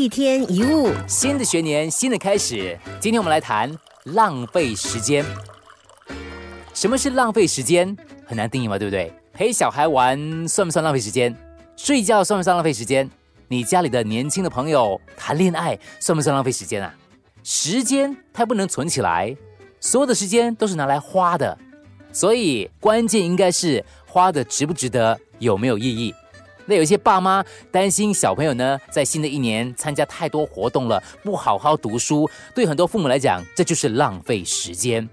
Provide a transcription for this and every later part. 一天一物，新的学年，新的开始。今天我们来谈浪费时间。什么是浪费时间？很难定义嘛，对不对？陪小孩玩算不算浪费时间？睡觉算不算浪费时间？你家里的年轻的朋友谈恋爱算不算浪费时间啊？时间它不能存起来，所有的时间都是拿来花的，所以关键应该是花的值不值得，有没有意义。那有些爸妈担心小朋友呢，在新的一年参加太多活动了，不好好读书，对很多父母来讲，这就是浪费时间。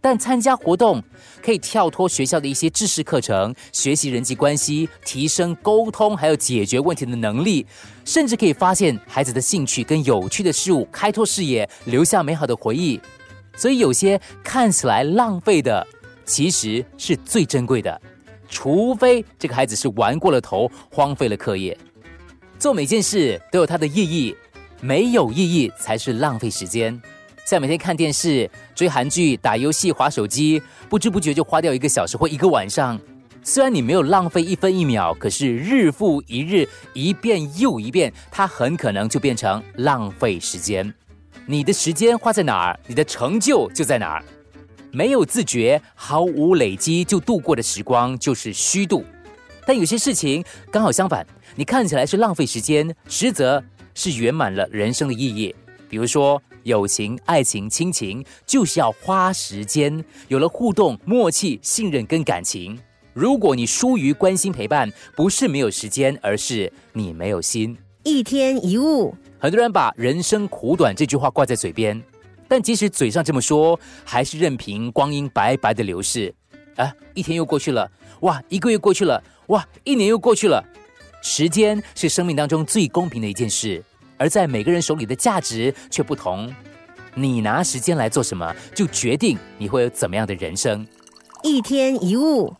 但参加活动可以跳脱学校的一些知识课程，学习人际关系，提升沟通还有解决问题的能力，甚至可以发现孩子的兴趣跟有趣的事物，开拓视野，留下美好的回忆。所以有些看起来浪费的，其实是最珍贵的，除非这个孩子是玩过了头，荒废了课业。做每件事都有它的意义，没有意义才是浪费时间。像每天看电视、追韩剧、打游戏、滑手机，不知不觉就花掉1个小时或1个晚上。虽然你没有浪费1分1秒，可是日复一日，一遍又一遍，它很可能就变成浪费时间。你的时间花在哪儿，你的成就就在哪儿。没有自觉，毫无累积就度过的时光就是虚度。但有些事情刚好相反，你看起来是浪费时间，实则是圆满了人生的意义。比如说友情、爱情、亲情，就是要花时间，有了互动、默契、信任跟感情。如果你疏于关心陪伴，不是没有时间，而是你没有心。一天一物，很多人把人生苦短这句话挂在嘴边，但即使嘴上这么说，还是任凭光阴白白的流逝。一天又过去了，哇，1个月过去了，哇，1年又过去了。时间是生命当中最公平的一件事，而在每个人手里的价值却不同。你拿时间来做什么，就决定你会有怎么样的人生。一天一物。